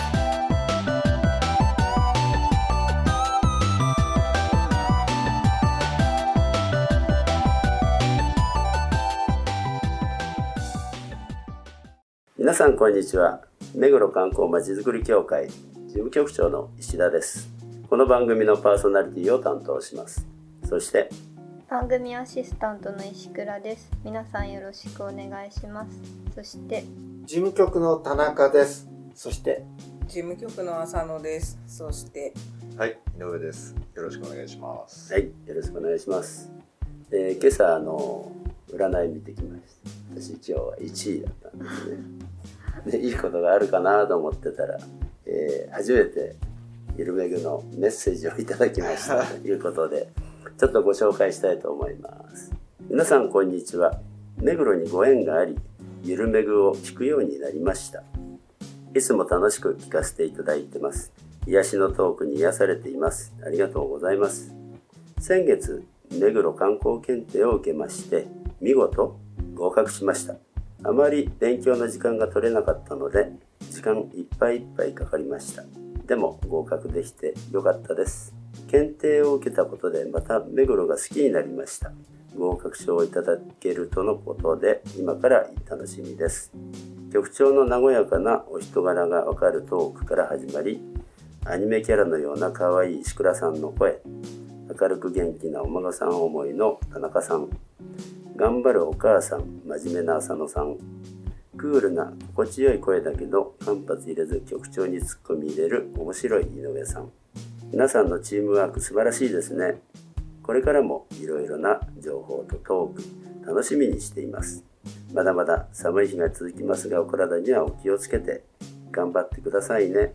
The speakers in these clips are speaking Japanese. す。皆さんこんにちは。目黒観光まちづくり協会事務局長の石田です。この番組のパーソナリティを担当します。そして番組アシスタントの石倉です。皆さんよろしくお願いします。そして事務局の田中です。そして事務局の浅野です。そしてはい、井上です。よろしくお願いします。はい、よろしくお願いします。今朝占い見てきました。私今日は1位だったんですねでいいことがあるかなと思ってたら、初めてゆるめぐのメッセージをいただきましたということでちょっとご紹介したいと思います。皆さんこんにちは。目黒にご縁がありゆるめぐを聞くようになりました。いつも楽しく聞かせていただいてます。癒しのトークに癒されています。ありがとうございます。先月目黒観光検定を受けまして見事合格しました。あまり勉強の時間が取れなかったので時間いっぱいいっぱいかかりました。でも合格できてよかったです。検定を受けたことでまた目黒が好きになりました。合格証をいただけるとのことで今から楽しみです。局長の和やかなお人柄がわかるトークから始まり、アニメキャラのような可愛い石倉さんの声、明るく元気なお孫さん思いの田中さん、頑張るお母さん、真面目な浅野さん、クールな心地よい声だけど間髪入れず局長に突っ込み入れる面白い井上さん、皆さんのチームワーク素晴らしいですね。これからもいろいろな情報とトーク楽しみにしています。まだまだ寒い日が続きますがお体にはお気をつけて頑張ってくださいね。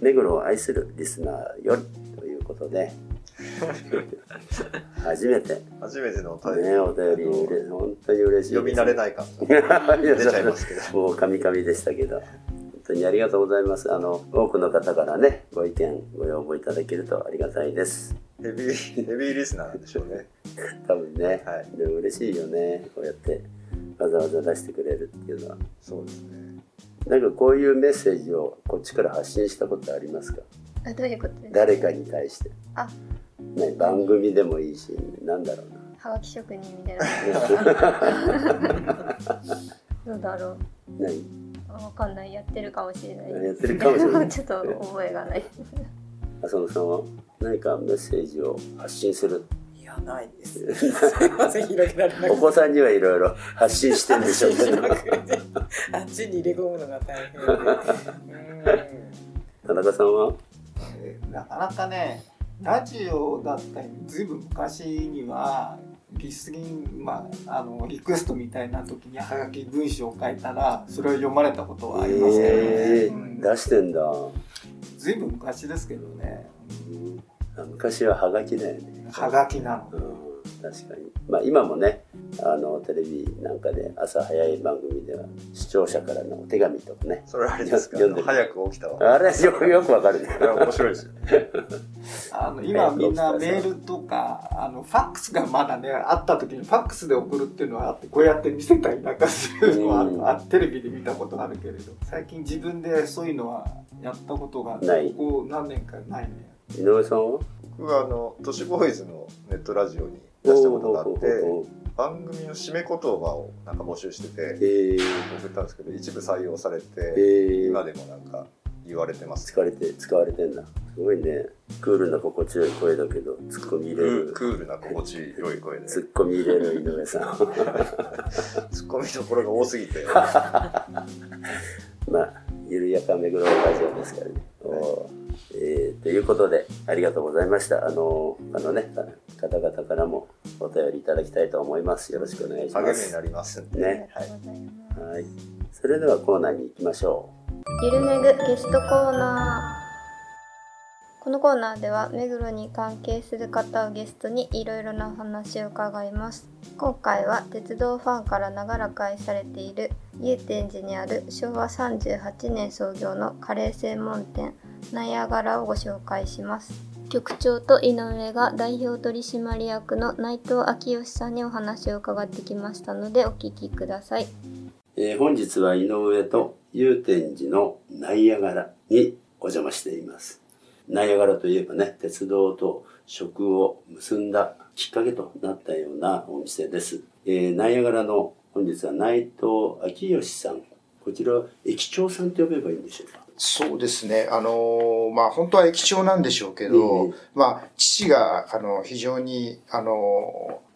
目黒を愛するリスナーよりということで初めてのお便り、ね、お便り本当に嬉しい、ね、読み慣れないか出ちゃいますけどもう神々でしたけど本当にありがとうございます。多くの方からねご意見ご要望いただけるとありがたいです。ヘビーリスナーなんでしょうね多分ね、はい、でも嬉しいよねこうやってわざわざ出してくれるっていうのは。そうですね。なんかこういうメッセージをこっちから発信したことありますか？どういうことですか？誰かに対してね、番組でもいいし、なんだろうな、はがき職人みたいなどうだろう、何わかんない、やってるかもしれない、やってるかもしれないちょっと覚えがない浅野さんは何かメッセージを発信する？いや、ないですすいません、広げられなくてお子さんにはいろいろ発信してるんでしょうけどあっちに入れ込むのが大変で田中さんは、なかなかね、ラジオだったりずいぶん昔にはリクエストみたいな時にハガキ文章を書いたらそれを読まれたことはありますけどね、出してんだ。ずいぶん昔ですけどね、昔はハガキだよね。ハガキなの、確かに、まあ、今もねテレビなんかで朝早い番組では視聴者からのお手紙とかね、それあれですか、早く起きたわ、あれよくわかるね面白いですよね今みんなメールとかファックスがまだねあった時にファックスで送るっていうのはあって、こうやって見せたりなんかするのはテレビで見たことあるけれど、最近自分でそういうのはやったことがここ何年かないね。井上さんは？僕は都市ボーイズのネットラジオに出したことがあって、番組の締め言葉をなんか募集してて送ったんですけど、一部採用されて、今でもなんか言われてます。使われてんだ。すごいね。クールな心地よい声だけどツッコミ入れる、クールな心地よい声でツッコミ入れる井上さんツッコミどころが多すぎてまあゆるやかめぐろのラジオですからね、はい。ということでありがとうございました。方々からもお便りいただきたいと思います。よろしくお願いします。励みになりますね、はいはい。それではコーナーに行きましょう。ゆるめぐゲストコーナー。このコーナーでは目黒に関係する方をゲストにいろいろなお話を伺います。今回は鉄道ファンから長らく愛されている祐天寺にある昭和38年創業のカレー専門店ナイアガラをご紹介します。局長と井上が代表取締役の内藤昭義さんにお話を伺ってきましたのでお聞きください。本日は井上と祐天寺のナイアガラにお邪魔しています。ナイアガラといえばね、鉄道と食を結んだきっかけとなったようなお店です。ナイアガラの本日は内藤昭義さん、こちらは駅長さんと呼べばいいんでしょうか。そうですね。本当は駅長なんでしょうけど、父が非常にこ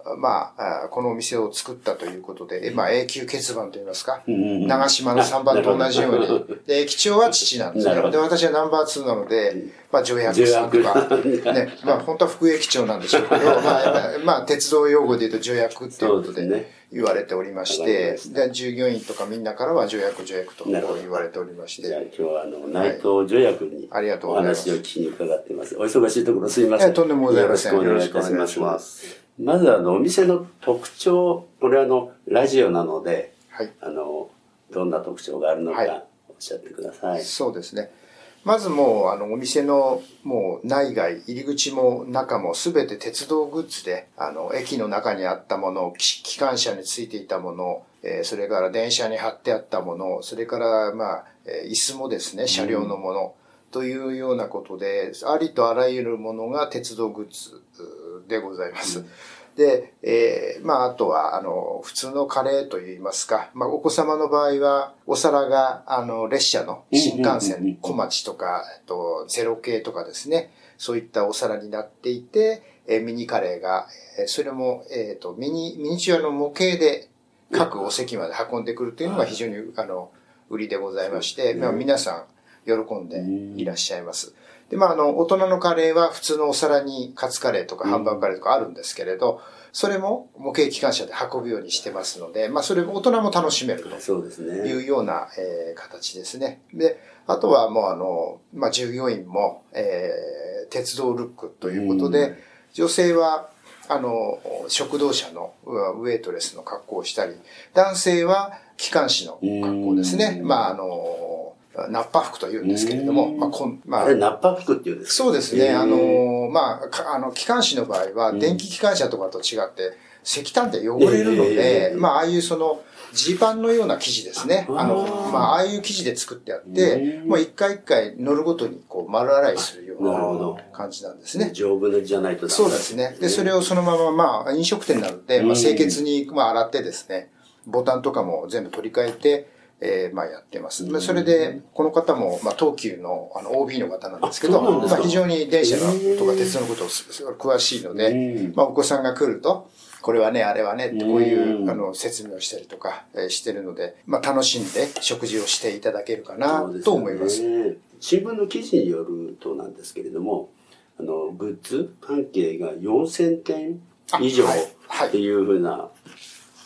のお店を作ったということで、永久欠番といいますか、長島の3番と同じように、で駅長は父なんですね。で、私はナンバー2なので、助役さんとか、ね、本当は副駅長なんでしょうけど、鉄道用語で言うと助役っていうことで言われておりまして、で従業員とかみんなからは助役と言われておりまして。じゃあ今日は内藤助役にお話を聞きに伺っています。お忙しいところすいません。とんでもございません。よろしくお願いします。まずお店の特徴、これはラジオなので、どんな特徴があるのかおっしゃってください。そうですね。まずお店の内外、入り口も中も全て鉄道グッズで、駅の中にあったもの、機関車についていたもの、それから電車に貼ってあったもの、それから椅子もですね、車両のものというようなことで、ありとあらゆるものが鉄道グッズでございます。で、あとは普通のカレーといいますか、お子様の場合はお皿が列車の新幹線小町とかゼロ系とかですね、そういったお皿になっていて、ミニカレーが、それもミニチュアの模型で各お席まで運んでくるというのが非常に売りでございまして、皆さん喜んでいらっしゃいます。で、大人のカレーは普通のお皿にカツカレーとかハンバーグカレーとかあるんですけれど、それも模型機関車で運ぶようにしてますので、それも大人も楽しめるというような形ですね。で、あとは従業員も、鉄道ルックということで、女性は食堂車のウェイトレスの格好をしたり、男性は機関士の格好ですね。ナッパ服と言うんですけれども、あれナッパ服って言うんですか？そうですね。機関士の場合は電気機関車とかと違って石炭で汚れるので、ああいうジーパンのような生地ですね。ああいう生地で作ってあって、一回一回乗るごとに丸洗いするような感じなんですね。丈夫じゃないとダメ。そうですね。で、それをそのまま飲食店なので、清潔に洗ってですね、ボタンとかも全部取り替えて、やってます。それで、この方も、東急の、OB の方なんですけど、非常に電車とか鉄道のことを詳しいので、お子さんが来ると、これはね、あれはね、こういう、説明をしたりとか、してるので、楽しんで食事をしていただけるかな、と思います。新聞の記事によるとなんですけれども、グッズ関係が4000点以上っていうふうな、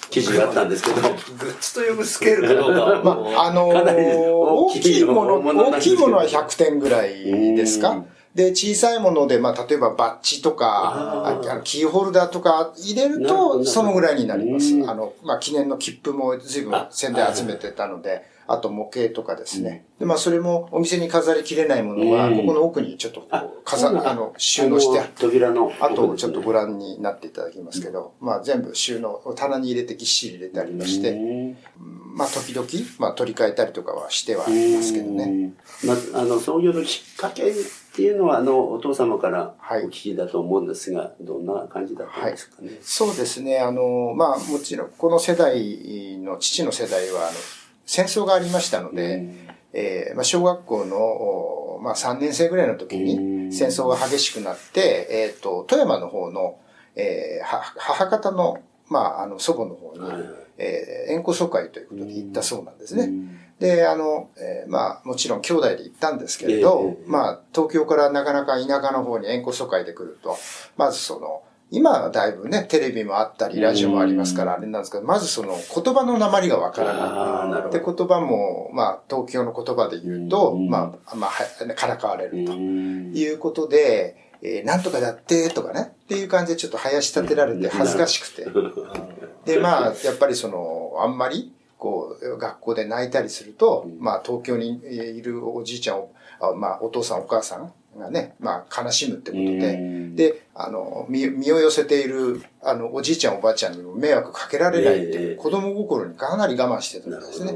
記事があったんですけど、グッズと呼ぶスケールかどうかは、大きいものは100点ぐらいですか。で、小さいもので、例えばバッジとか、キーホルダーとか入れると、そのぐらいになります。記念の切符も随分宣伝集めてたので、あと模型とかですね。で、それもお店に飾りきれないものは、ここの奥にちょっと収納してあって、扉のあとちょっとご覧になっていただきますけど、全部収納、棚に入れてぎっしり入れてありまして、時々、取り替えたりとかはしてはいますけどね。創業のきっかけっていうのは、お父様からお聞きだと思うんですが、どんな感じだったんですかね。そうですね。もちろん、この世代の、父の世代は、戦争がありましたので、小学校の、3年生ぐらいの時に戦争が激しくなって、富山の方の、母方の、祖母の方に、縁故疎開ということで行ったそうなんですね。で、もちろん兄弟で行ったんですけれど、東京からなかなか田舎の方に縁故疎開で来ると、まず今はだいぶねテレビもあったりラジオもありますからあれなんですけど、まずその言葉の訛りがわからないって言葉も、まあ、東京の言葉で言うと、まあ、からかわれるということで、なんとかだってとかねっていう感じでちょっと囃し立てられて恥ずかしくて、でまあやっぱりそのあんまりこう学校で泣いたりすると、まあ東京にいるおじいちゃんを、まあお父さんお母さんがね、まあ悲しむってことで、で、身を寄せているおじいちゃんおばあちゃんにも迷惑かけられないっていう子供心にかなり我慢してたんですね。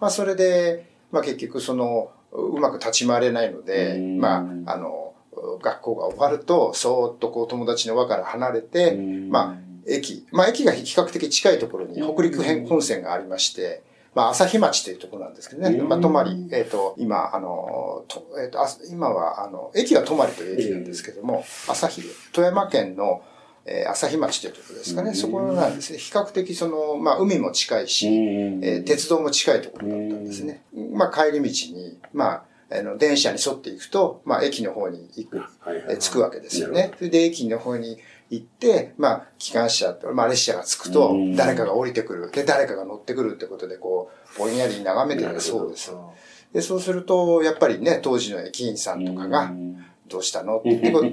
まあそれで、まあ結局そのうまく立ち回れないので、まあ学校が終わるとそーっとこう友達の輪から離れて、まあ駅が比較的近いところに北陸本線がありまして、まあ、旭町というところなんですけどね。まあ、泊、今、今は、駅は泊という駅なんですけども、富山県の、旭町というところですかね。そこなんですね。比較的その、まあ、海も近いし、鉄道も近いところだったんですね。まあ、帰り道に、まあ、電車に沿っていくと、まあ、駅の方に行く、着くわけですよね。それで、駅の方に行って、まあ、機関車、まあ、列車が着くと、誰かが降りてくる。で、誰かが乗ってくるってことで、こう、ぼんやり眺めてるそうです。で、そうすると、やっぱりね、当時の駅員さんとかが、どうしたのってこと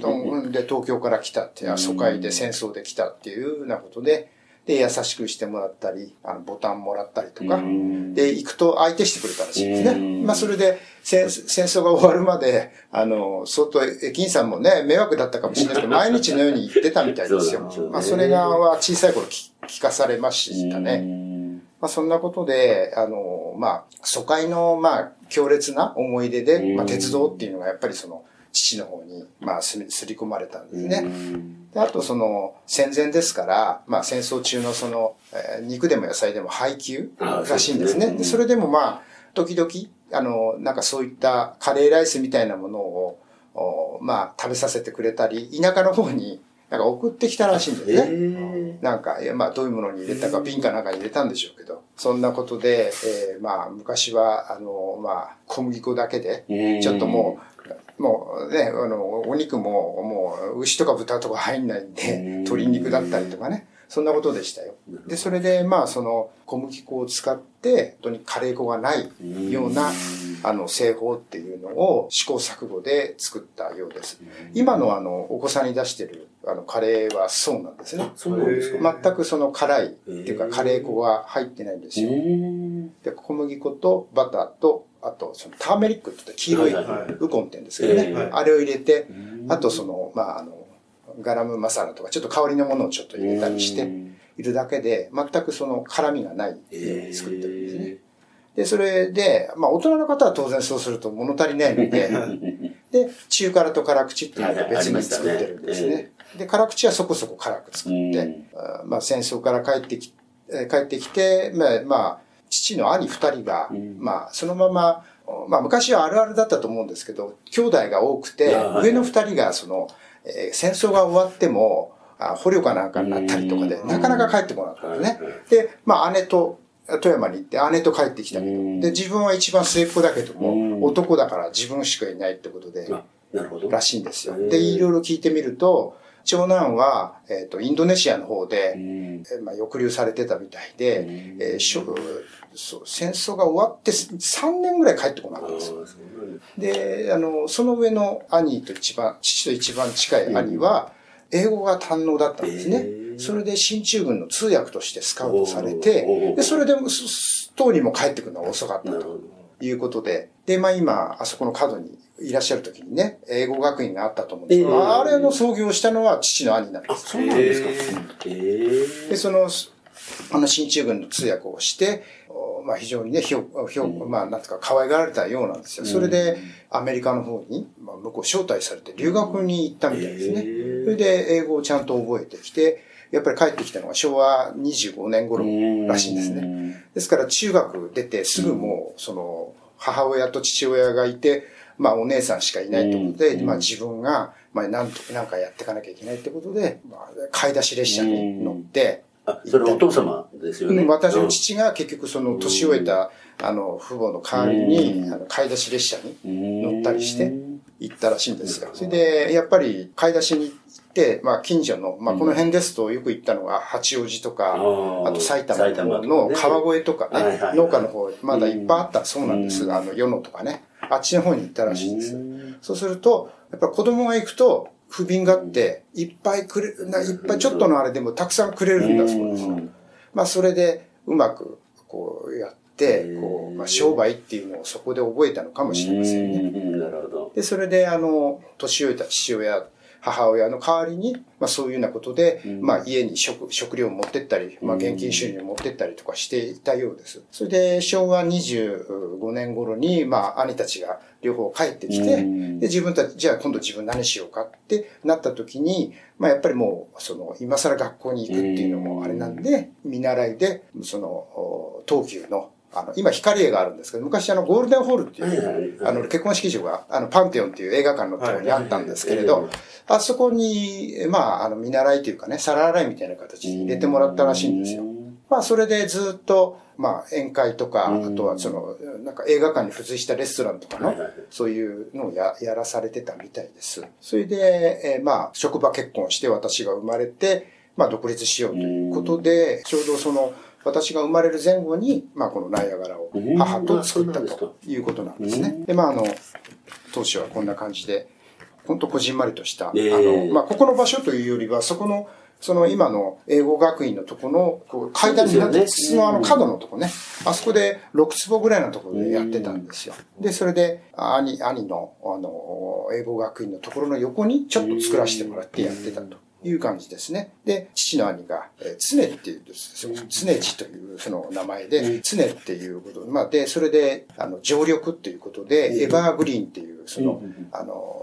で、東京から来たって、疎開で戦争で来たっていうようなことで、で、優しくしてもらったり、ボタンもらったりとか、で、行くと相手してくれたらしいですね。まあ、それで、戦争が終わるまで、相当、駅員さんもね、迷惑だったかもしれないけど、毎日のように行ってたみたいですよ。まあ、それが小さい頃聞かされましたね。まあ、そんなことで、まあ、疎開の、まあ、強烈な思い出で、まあ、鉄道っていうのがやっぱりその、父の方に、まあ、すり込まれたんですね。で、あとその、戦前ですから、まあ、戦争中のその、肉でも野菜でも配給らしいんですね。で、それでもまあ、時々、なんかそういったカレーライスみたいなものを、まあ、食べさせてくれたり、田舎の方になんか送ってきたらしいんですね。なんか、まあ、どういうものに入れたか、瓶かなんかに入れたんでしょうけど、そんなことで、まあ、昔は、まあ、小麦粉だけで、ちょっともうね、お肉も、もう、牛とか豚とか入んないんで、鶏肉だったりとかね、そんなことでしたよ。で、それで、まあ、その、小麦粉を使って、本当にカレー粉がないような、製法っていうのを試行錯誤で作ったようです。今のお子さんに出してる、カレーはそうなんですね。そうなんですか。全くその辛いっていうか、カレー粉が入ってないんですよ。で、小麦粉とバターと、あと、そのターメリックって黄色いウコンって言うんですけどね。あれを入れて、あとその、まあ、ガラムマサラとか、ちょっと香りのものをちょっと入れたりしているだけで、全くその辛みがないように作ってるんですね。で、それで、まあ、大人の方は当然そうすると物足りないので、で、中辛と辛口っていうのが別に作ってるんですね。で、辛口はそこそこ辛く作って、まあ、戦争から帰ってきて、まあ、父の兄2人が、まあ、そのまま、まあ、昔はあるあるだったと思うんですけど、兄弟が多くて、上の2人が、その、戦争が終わっても、捕虜かなんかになったりとかで、なかなか帰ってこなかったね。で、まあ、富山に行って、姉と帰ってきたけど、で、自分は一番末っ子だけども、男だから自分しかいないってことで、らしいんですよ。で、いろいろ聞いてみると、長男は、インドネシアの方で、まあ、抑留されてたみたいで、そう、戦争が終わって3年ぐらい帰ってこなかったんですよ。で、その上の父と一番近い兄は、英語が堪能だったんですね。それで進駐軍の通訳としてスカウトされて、で、それで、当にも帰ってくるのが遅かったということで、で、まあ今、あそこの角に、いらっしゃる時にね、英語学院があったと思うんですけど、あれの創業をしたのは父の兄なんです。そうなんですか。で、その、進駐軍の通訳をして、まあ非常にね、まあなんていうか可愛がられたようなんですよ。それで、アメリカの方に、まあ向こう招待されて留学に行ったみたいですね。それで、英語をちゃんと覚えてきて、やっぱり帰ってきたのが昭和25年頃らしいんですね。ですから中学出てすぐもう、その、母親と父親がいて、まあお姉さんしかいないってことで、まあ自分が、まあなんかやっていかなきゃいけないってことで、まあ買い出し列車に乗って、それお父様ですよね。私の父が結局その年老いた、父母の代わりに、買い出し列車に乗ったりして行ったらしいんですよ。それで、やっぱり買い出しに行っって、まあ、近所の、まあ、この辺ですとよく行ったのが八王子とか、あと埼玉の川越とかね、農家の方、まだいっぱいあったそうなんですが、与野とかね、あっちの方に行ったらしいんです。そうすると、やっぱ子供が行くと、不憫があって、いっぱいちょっとのあれでもたくさんくれるんだそうです。まあ、それで、うまく、こうやって、こうまあ、商売っていうのをそこで覚えたのかもしれませんね。なるほど。で、それで、年老いた父親、母親の代わりに、まあ、そういうようなことで、まあ、家に食料を持ってったり、まあ、現金収入を持ってったりとかしていたようです。それで、昭和25年頃に、まあ、兄たちが両方帰ってきて、で、自分たち、じゃあ今度自分何しようかってなった時に、まあ、やっぱりもう、今更学校に行くっていうのもあれなんで、見習いで、東急の、今、光栄があるんですけど、昔、ゴールデンホールっていう、結婚式場が、パンテオンっていう映画館のところにあったんですけれど、あそこに、まあ、見習いというかね、皿洗いみたいな形で入れてもらったらしいんですよ。まあ、それでずっと、まあ、宴会とか、あとは、なんか映画館に付随したレストランとかの、そういうのをやらされてたみたいです。それで、まあ、職場結婚して私が生まれて、まあ、独立しようということで、ちょうど私が生まれる前後に、まあ、このナイアガラを母と作ったということなんですね。で、まあ、当初はこんな感じで、本当こじんまりとした、まあ、ここの場所というよりは、そこの、今の英語学院のとこの、こう階段になって、筒の角のとこね、あそこで6坪ぐらいのところでやってたんですよ。で、それで、兄の、英語学院のところの横にちょっと作らせてもらってやってたと。いう感じですね。で、父の兄が、常っていうです、常地というその名前で、常っていうこと、まあ、で、それで、常緑っていうことで、エバーグリーンっていう、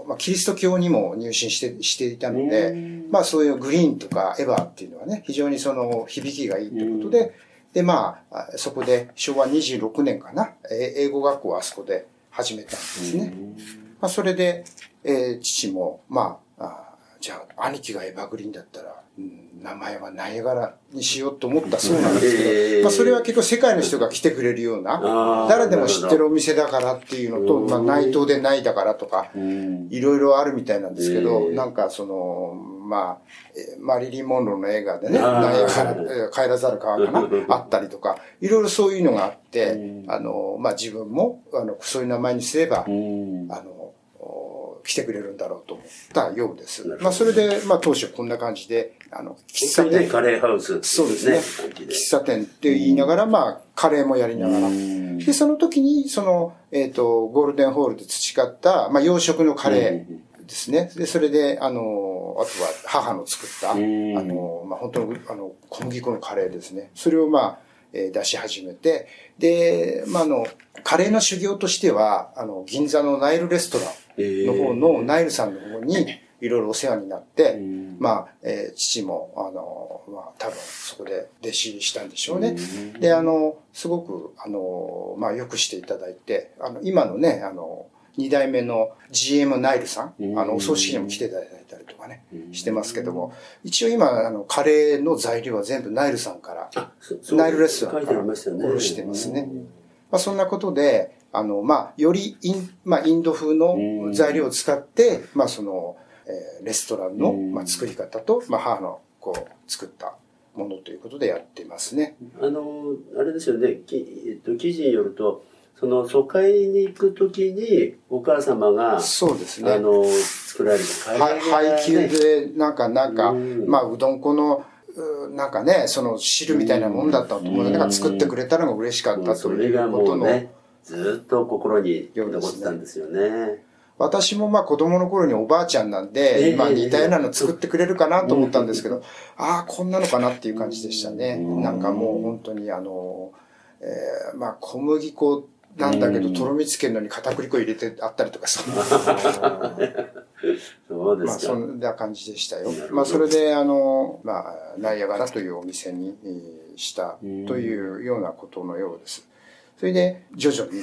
まあ、キリスト教にも入信していたので、まあ、そういうグリーンとかエバーっていうのはね、非常に響きがいいということで、で、まあ、そこで、昭和26年かな、英語学校をあそこで始めたんですね。まあ、それで、父も、まあ、じゃあ兄貴がエバーグリーンだったら、名前はナイアガラにしようと思ったそうなんですけど、まあ、それは結構世界の人が来てくれるような、誰でも知ってるお店だからっていうのと、まあ、内藤でないだからとか、いろいろあるみたいなんですけど、なんかまあ、マリリン・モンローの映画でね、ナイアガラ、帰らざる川かな、あったりとか、いろいろそういうのがあって、まあ、自分も、そういう名前にすれば、来てくれるんだろうと思ったようです。まあ、それで、まあ、当初こんな感じで、喫茶店。カレーハウス。そうですね。喫茶店って言いながら、まあ、カレーもやりながら。で、その時に、ゴールデンホールで培った、まあ、洋食のカレーですね。で、それで、あとは母の作った、まあ、本当の、小麦粉のカレーですね。それを、まあ、出し始めて、で、まあ、カレーの修行としては、銀座のナイルレストラン。の方のナイルさんの方にいろいろお世話になって、まあ、父も、まあ、多分そこで弟子入りしたんでしょうね。で、すごく、まあ、よくしていただいて、今のね、二代目の GM ナイルさん、お葬式にも来ていただいたりとかね、してますけども、一応今、カレーの材料は全部ナイルさんから、ナイルレストランから卸してますね。まあ、そんなことで、まあ、よりまあ、インド風の材料を使って、まあ、レストランの、まあ、作り方と、まあ、母の、作ったものということでやってますね。あれですよね、記事によると、疎開に行くときに、お母様が、そうですね。作られる。配給で、まあ、うどん粉の、なんかね、汁みたいなもんだったと思うので、作ってくれたのが嬉しかったということの、ずっと心に残ってたんですよね。私もまあ子供の頃におばあちゃんなんで、まあ似たようなの作ってくれるかなと思ったんですけど、ああ、こんなのかなっていう感じでしたね。なんかもう本当にまあ小麦粉なんだけど、とろみつけるのに片栗粉入れてあったりとか、そうですか。まあそんな感じでしたよ。まあそれでまあナイアガラというお店にしたというようなことのようです。それで、徐々に、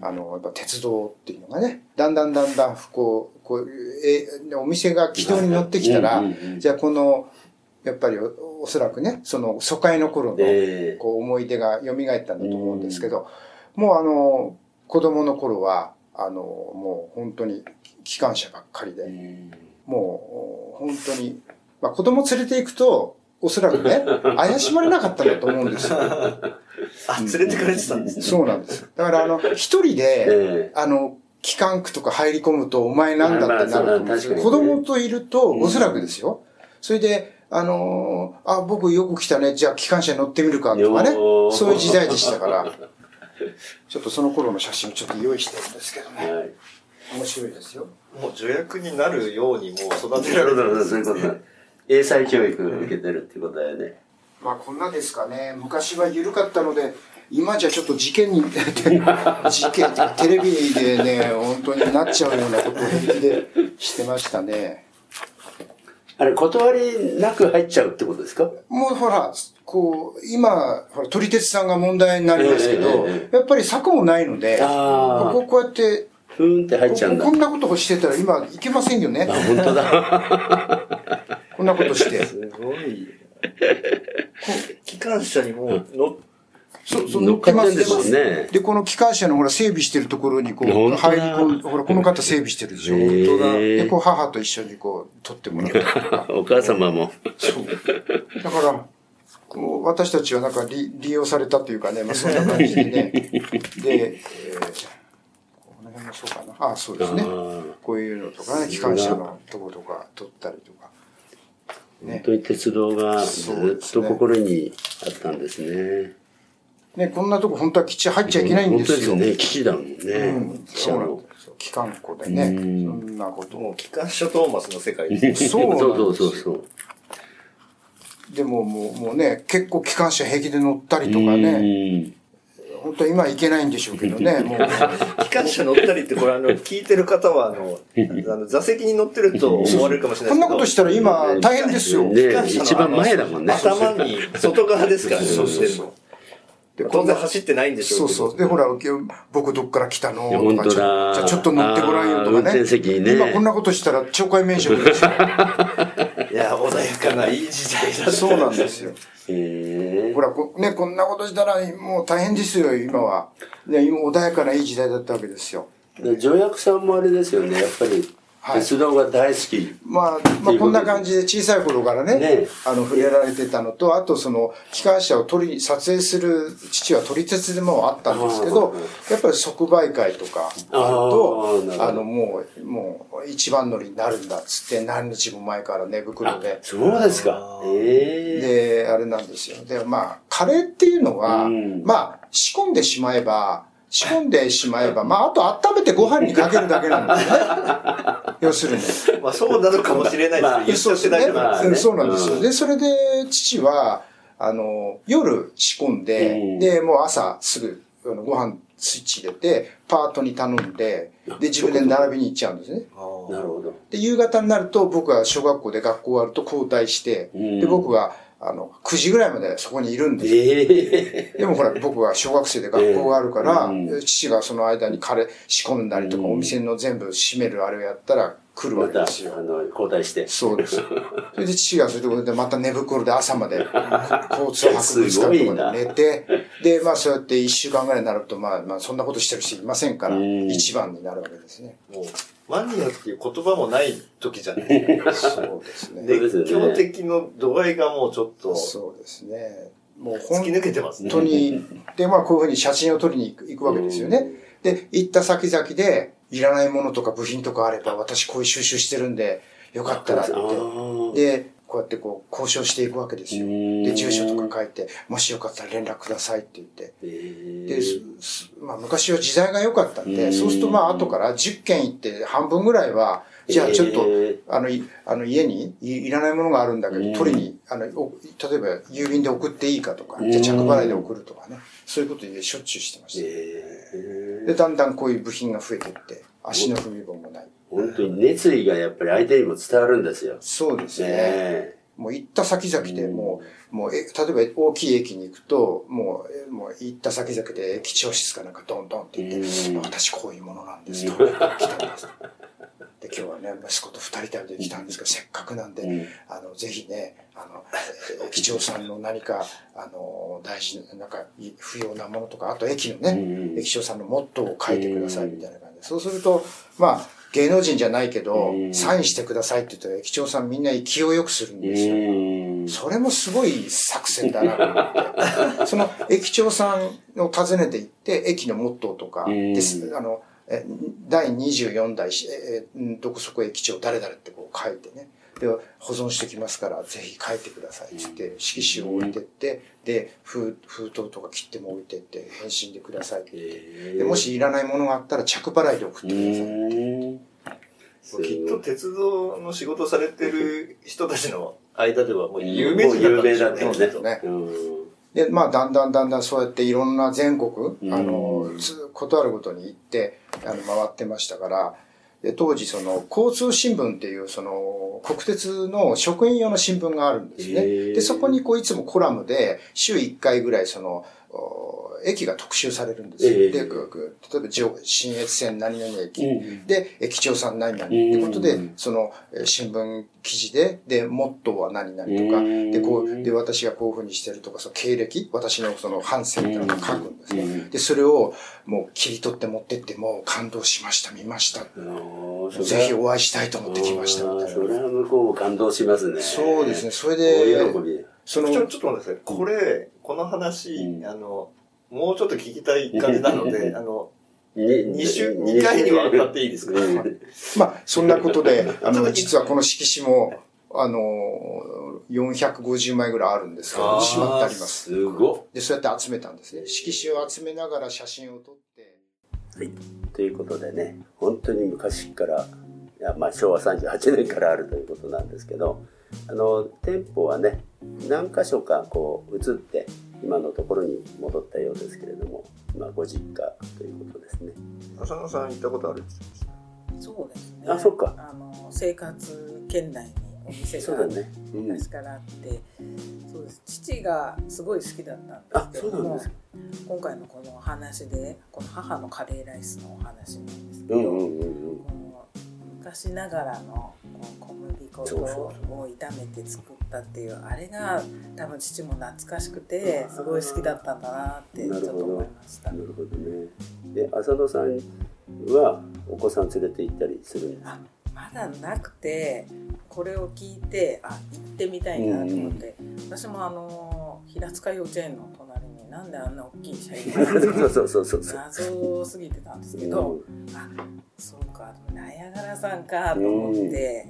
やっぱ鉄道っていうのがね、だんだん、お店が軌道に乗ってきたら、じゃあやっぱりおそらくね、疎開の頃の、思い出が蘇ったんだと思うんですけど、もう子供の頃は、もう本当に機関車ばっかりで、もう本当に、まあ、子供連れて行くとおそらくね怪しまれなかったんだと思うんですよ。あ、連れてかれてたんですね。そうなんです。だから一人で機関区とか入り込むとお前なんだってなると思うんですけど、子供といるとおそらくですよ、それであ、僕よく来たね、じゃあ機関車に乗ってみるかとかね、そういう時代でしたからちょっとその頃の写真をちょっと用意してるんですけどね、はい、面白いですよ。もう助役になるようにもう育てられてるんですね。そういうこと。英才教育を受けてるってことだよね。まあこんなですかね。昔は緩かったので、今じゃちょっと事件に事件ってテレビでね本当になっちゃうようなことを平気でしてましたね。あれ断りなく入っちゃうってことですか？もうほらこう今ほら撮り鉄さんが問題になりますけど、やっぱり柵もないので、こうやってふーんって入っちゃうんだ。こんなことをしてたら今いけませんよね。あ、本当だ。こんなことして。すごい。機関車にもう乗っかってますね。で、この機関車のほら整備してるところにこう入り込んで、ほらこの方整備してるでしょ。本当だ。で、こう母と一緒にこう撮ってもらうとか。お母様も。そう。だからこう私たちはなんか利用されたというかね、まあそんな感じでね。で、この辺もそうかな。あ、そうですね。こういうのとかね、機関車のとことか撮ったりとか。本当に鉄道がずっと心にあったんですね。ね、こんなとこ本当は基地入っちゃいけないんですよ。本当ですね、基地だもんね。うん、そうなんですよ。機関庫でね、そんなこともう機関車トーマスの世界で。そうなんですよ。そうそうそうそう。でももうね、結構機関車平気で乗ったりとかね。本当は今行けないんでしょうけどね。もう機関車乗ったりってこれ聞いてる方は座席に乗ってると思われるかもしれないですけど、こんなことしたら今大変ですよ。一番前だもんね。頭に外側ですからね。そうそうそう。で当然走ってないんでしょうけど。そうそう。でほら僕どっから来たのとか、じゃあちょっと乗ってごらんよとかね。運転席ね。今こんなことしたら懲戒免職ですよ。いや穏やかないい時代だ。そうなんですよ。ほらね、こんなことしたらもう大変ですよ今は。ね、今穏やかないい時代だったわけですよ。で助役さんもあれですよね、やっぱり鉄道が大好き、はい、まあこんな感じで小さい頃からね触れられてたのと、あとその機関車を撮影する父は撮り鉄でもあったんですけど、やっぱり即売会とかあるともう一番乗りになるんだっつって何日も前から寝袋で。そうですか。であれなんですよ。でまあカレーっていうのは、まあ仕込んでしまえば、まあ、あと温めてご飯にかけるだけなんですね。要するに。まあ、そうなのかもしれないですけど、言っちゃって大丈夫なんですね。そうなんですよ。で、それで、父は、夜仕込んで、で、もう朝すぐ、ご飯スイッチ入れて、パートに頼んで、で、自分で並びに行っちゃうんですね。なるほど。で、夕方になると、僕は小学校で学校終わると交代して、で、僕は、9時ぐらいまでそこにいるんですよ。でもほら、僕は小学生で学校があるから、父がその間にカレー仕込んだりとか、お店の全部閉めるあれをやったら来るわけですよ。また、交代して。そうです。それで父がそういうところで、また寝袋で朝まで、交通博物館とかで寝て、で、まあそうやって1週間ぐらいになると、まあそんなことしてる人いませんから、一番になるわけですね。マニアっていう言葉もない時じゃないですか。そうですね。熱狂的の度合いがもうちょっと。そうですね。もう突き抜けてますね。本当に。で、まあこういうふうに写真を撮りに行くわけですよね。で、行った先々で、いらないものとか部品とかあれば、私こういう収集してるんで、よかったらって。で、こうやってこう、交渉していくわけですよ。で、住所とか書いて、もしよかったら連絡くださいって言って。で、まあ昔は時代が良かったんで、そうするとまあ後から10件行って半分ぐらいは、じゃあちょっと、家にいらないものがあるんだけど、取りに、例えば郵便で送っていいかとか、じゃあ着払いで送るとかね。そういうことでしょっちゅうしてました。で、だんだんこういう部品が増えていって、足の踏み場もない。本当に熱意がやっぱり相手にも伝わるんですよ。そうですね。もう行った先々でもう例えば大きい駅に行くと、もう行った先々で駅長室かなんかドンドンって言って、私こういうものなんですと、来たんです。で、今日はね、息子と二人旅で来たんですけど、せっかくなんで、ぜひね、駅長さんの何か、大事な、なんか、不要なものとか、あと駅のね、駅長さんのモットーを書いてくださいみたいな感じで。そうすると、まあ、芸能人じゃないけど、サインしてくださいって言ったら、駅長さんみんな勢いよくするんですよ。それもすごい作戦だなと思って。その駅長さんを訪ねて行って、駅のモットーとかです、第24代、どこそこ駅長誰々ってこう書いてね。で保存してきますから、ぜひ書いてくださいって言って、色紙を置いてって、で、封筒とか切手も置いてって、返信でくださいって言って、でもしいらないものがあったら着払いで送ってくださいって言って。きっと鉄道の仕事されてる人たちの間ではもう有名人だったんですよね。そうですね。で、まあ、だんだんそうやっていろんな全国、断るごとに行って、回ってましたから、で当時その交通新聞っていうその国鉄の職員用の新聞があるんですね。でそこにこういつもコラムで週1回ぐらいその駅が特集されるんですよ。で例えば新越線何々駅、で駅長さん何々ってことで、その新聞記事でモットーは何々とか、でこうで私がこういうふうにしてるとか、その経歴、私のその反省みたいなのを書くんですね。でそれをもう切り取って持ってってもう感動しました見ました。ぜひお会いしたいと思ってきましたみたいな。それは向こうも感動しますね。そうですね。それで、ちょっと待ってください。これ、この話、もうちょっと聞きたい感じなので、2回には当たっていいですか？まあ、そんなことで、実はこの色紙も、450枚ぐらいあるんですけど、しまってあります。すごい。で、そうやって集めたんですね。色紙を集めながら写真を撮って、はい、ということでね、本当に昔から、昭和38年からあるということなんですけど、店舗はね、何箇所かこう移って今のところに戻ったようですけれども、ご実家ということですね。浅野さん行ったことあるんですか？そうですね。あ、そっか。生活圏内にお店が昔からあって、そうです。父がすごい好きだったんですけども、今回のこのお話で、この母のカレーライスのお話なんですけど、昔ながらの小麦粉を炒めて作ったっていう、あれが多分父も懐かしくてすごい好きだったんだなってちょっと思いました。なるほどね。で、浅野さんはお子さん連れて行ったりするんですか？まだなくて、これを聞いて行ってみたいなと思って、私も平塚幼稚園の隣になんであんな大きい車輪が謎すぎてたんですけど、あ、そうか、ナイアガラさんかと思って、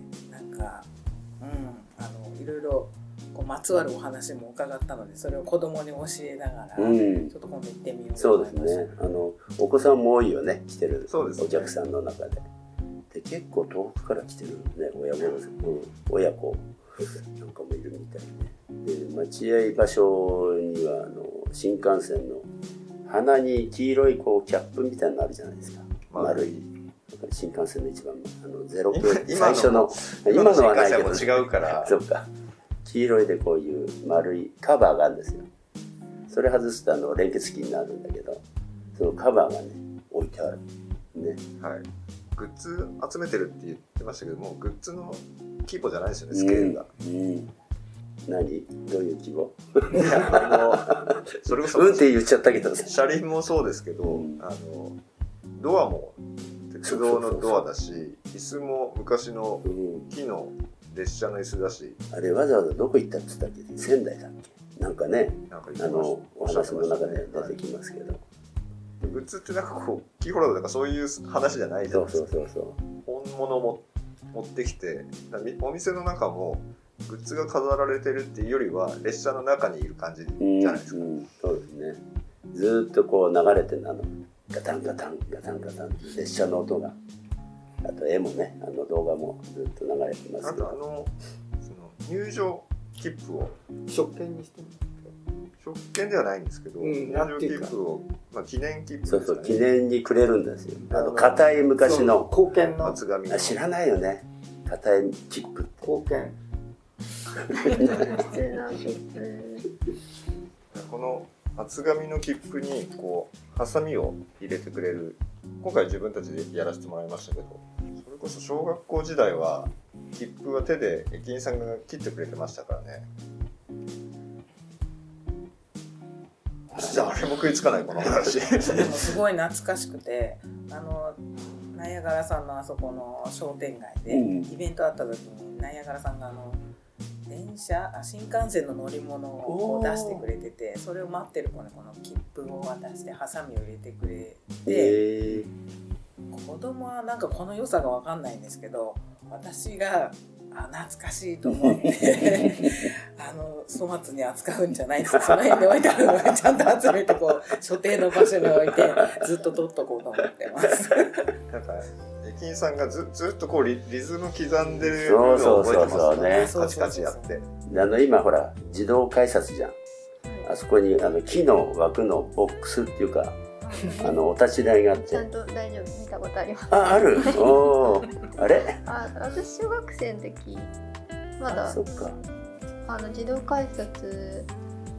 いろいろこうまつわるお話も伺ったので、それを子供に教えながら、ちょっと今度行ってみようと思いました。そうですね。お子さんも多いよね、来てるお客さんの中で。で結構遠くから来てるね、親子なんかもいるみたいで、待合場所には新幹線の鼻に黄色いこうキャップみたいなのあるじゃないですか、丸い。新幹線の一番ゼロ系最初の今のはないけど、ね、新幹線も違うからそうか、黄色いでこういう丸いカバーがあるんですよ。それ外すと連結器になるんだけど、そのカバーがね置いてあるね。はい、グッズ集めてるって言ってましたけども、グッズの規模じゃないですよね、スケールが。どういう規模？それこそって言っちゃったけど、車輪もそうですけど、ドアも鉄道のドアだし、椅子も昔の木の列車の椅子だし、あれわざわざどこ行ったって言ったっけ？仙台だっけ？なんかね、お話の中で出てきますけど。グッズってなんかこうキーホルダーとかそういう話じゃないじゃないですか。本物も持ってきて、お店の中もグッズが飾られてるっていうよりは列車の中にいる感じじゃないですか。そうですね。ずっとこう流れてるガタンガタンガタンガタン列車の音が、あと絵もね、動画もずっと流れてます。あとその入場切符を食券にしてみる。食券ではないんですけど、入場切符を、記念切符ですね。そうそう、記念にくれるんですよ。固い昔の硬券の厚紙。知らないよね、固い切符って。硬券。この厚紙の切符にこうハサミを入れてくれる。今回自分たちでやらせてもらいましたけど、それこそ小学校時代は切符は手で駅員さんが切ってくれてましたからね。誰も食いつかないこの話。すごい懐かしくて、ナイアガラさんのあそこの商店街で、イベントあった時にナイアガラさんが新幹線の乗り物を出してくれてて、それを待ってる子にこの切符を渡してハサミを入れてくれて、子供はなんかこの良さが分かんないんですけど、私が懐かしいと思って粗末に扱うんじゃないですか、その辺で置いてあるのをちゃんと集めてこう所定の場所に置いてずっと取っとこうと思ってます。なんか駅員さんが ずっとこう リズム刻んでるのを覚えてますね。カチカチやって今ほら自動改札じゃん、はい、あそこに木の枠のボックスっていうかお立ち台があってちゃんと大丈夫、見たことあります。あるおあれ私小学生の時まだそっか自動改札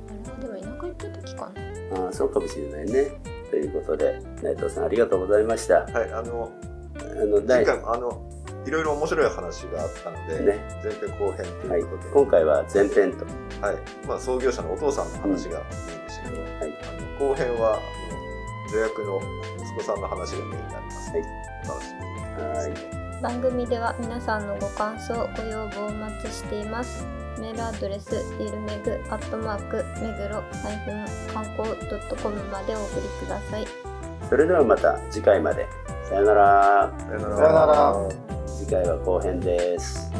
あれはでも田舎行った時かな。あ、そうかもしれないね。ということで内藤さんありがとうございました。はい、前回もいろいろ面白い話があったので、ね、前編後編ということで、はい、今回は前編と、はい創業者のお父さんの話がいいんですけど、はい、後編は助役の息子さんの話がメインになります、はい、楽しみです、ね、番組では皆さんのご感想ご要望をお待ちしています。メールアドレスyelmeg@meguro-観光.com までお送りください。それではまた次回まで。さよなら。次回は後編です。